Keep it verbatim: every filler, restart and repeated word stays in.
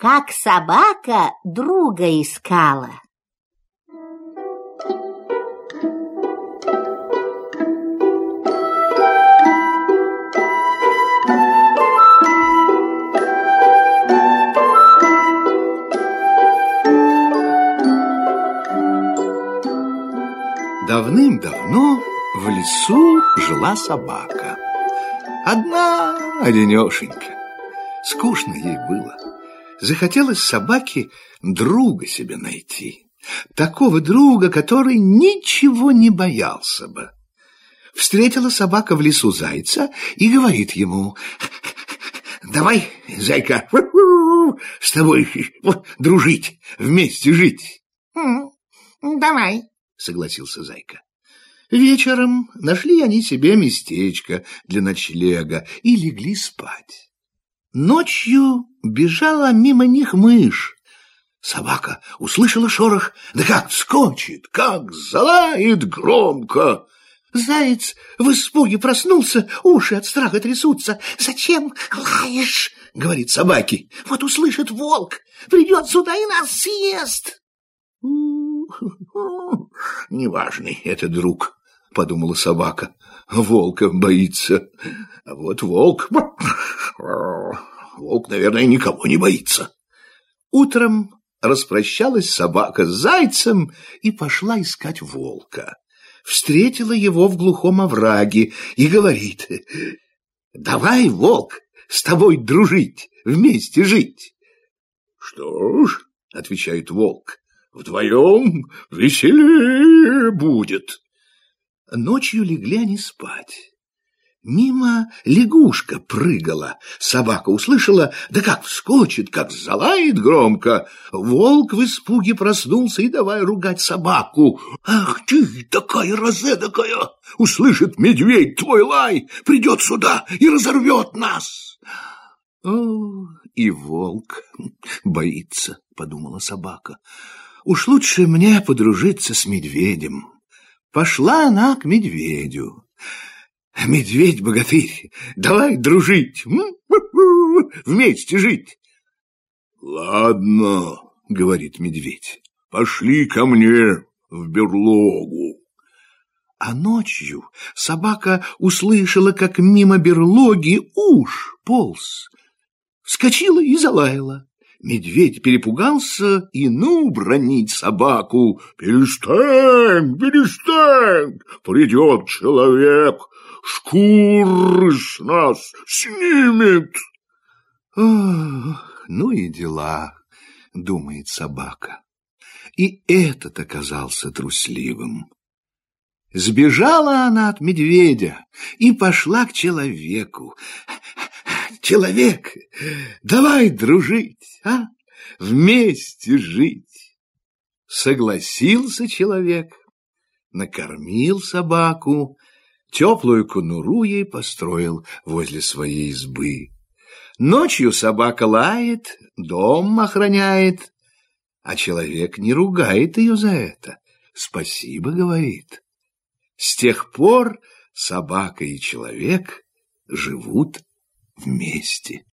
как собака друга искала. Давным-давно в лесу жила собака. Одна одинешенька. Скучно ей было. Захотелось собаке друга себе найти. Такого друга, который ничего не боялся бы. Встретила собака в лесу зайца и говорит ему: «Давай, зайка, с тобой дружить, вместе жить». «Давай», — согласился зайка. Вечером нашли они себе местечко для ночлега и легли спать. Ночью бежала мимо них мышь. Собака услышала шорох, да как вскочит, как залает громко. Заяц в испуге проснулся, уши от страха трясутся. «Зачем лаешь?» — говорит собаке. «Вот услышит волк, придет сюда и нас съест». «Неважный это друг», — подумала собака. «Волка боится. А вот волк... волк, наверное, никого не боится». Утром распрощалась собака с зайцем и пошла искать волка. Встретила его в глухом овраге и говорит: «Давай, волк, с тобой дружить, вместе жить». «Что ж, — отвечает волк, — вдвоем веселее будет». Ночью легли они спать. Мимо лягушка прыгала. Собака услышала, да как вскочит, как залает громко. Волк в испуге проснулся и давай ругать собаку. «Ах ты, такая розедакая! Услышит медведь твой лай, придет сюда и разорвет нас!» «О, и волк боится, — подумала собака. — Уж лучше мне подружиться с медведем». Пошла она к медведю. «Медведь-богатырь, давай дружить, вместе жить». «Ладно, — говорит медведь, — пошли ко мне в берлогу». А ночью собака услышала, как мимо берлоги уж полз. Вскочила и залаяла. Медведь перепугался и ну бранить собаку. «Перестань, перестань! Придет человек, шкуры с нас снимет!» «Ох, ну и дела, — думает собака. И этот оказался трусливым». Сбежала она от медведя и пошла к человеку. «Человек, давай дружить, а? Вместе жить». Согласился человек, накормил собаку, теплую конуру ей построил возле своей избы. Ночью собака лает, дом охраняет, а человек не ругает ее за это. «Спасибо, — говорит». С тех пор собака и человек живут вместе.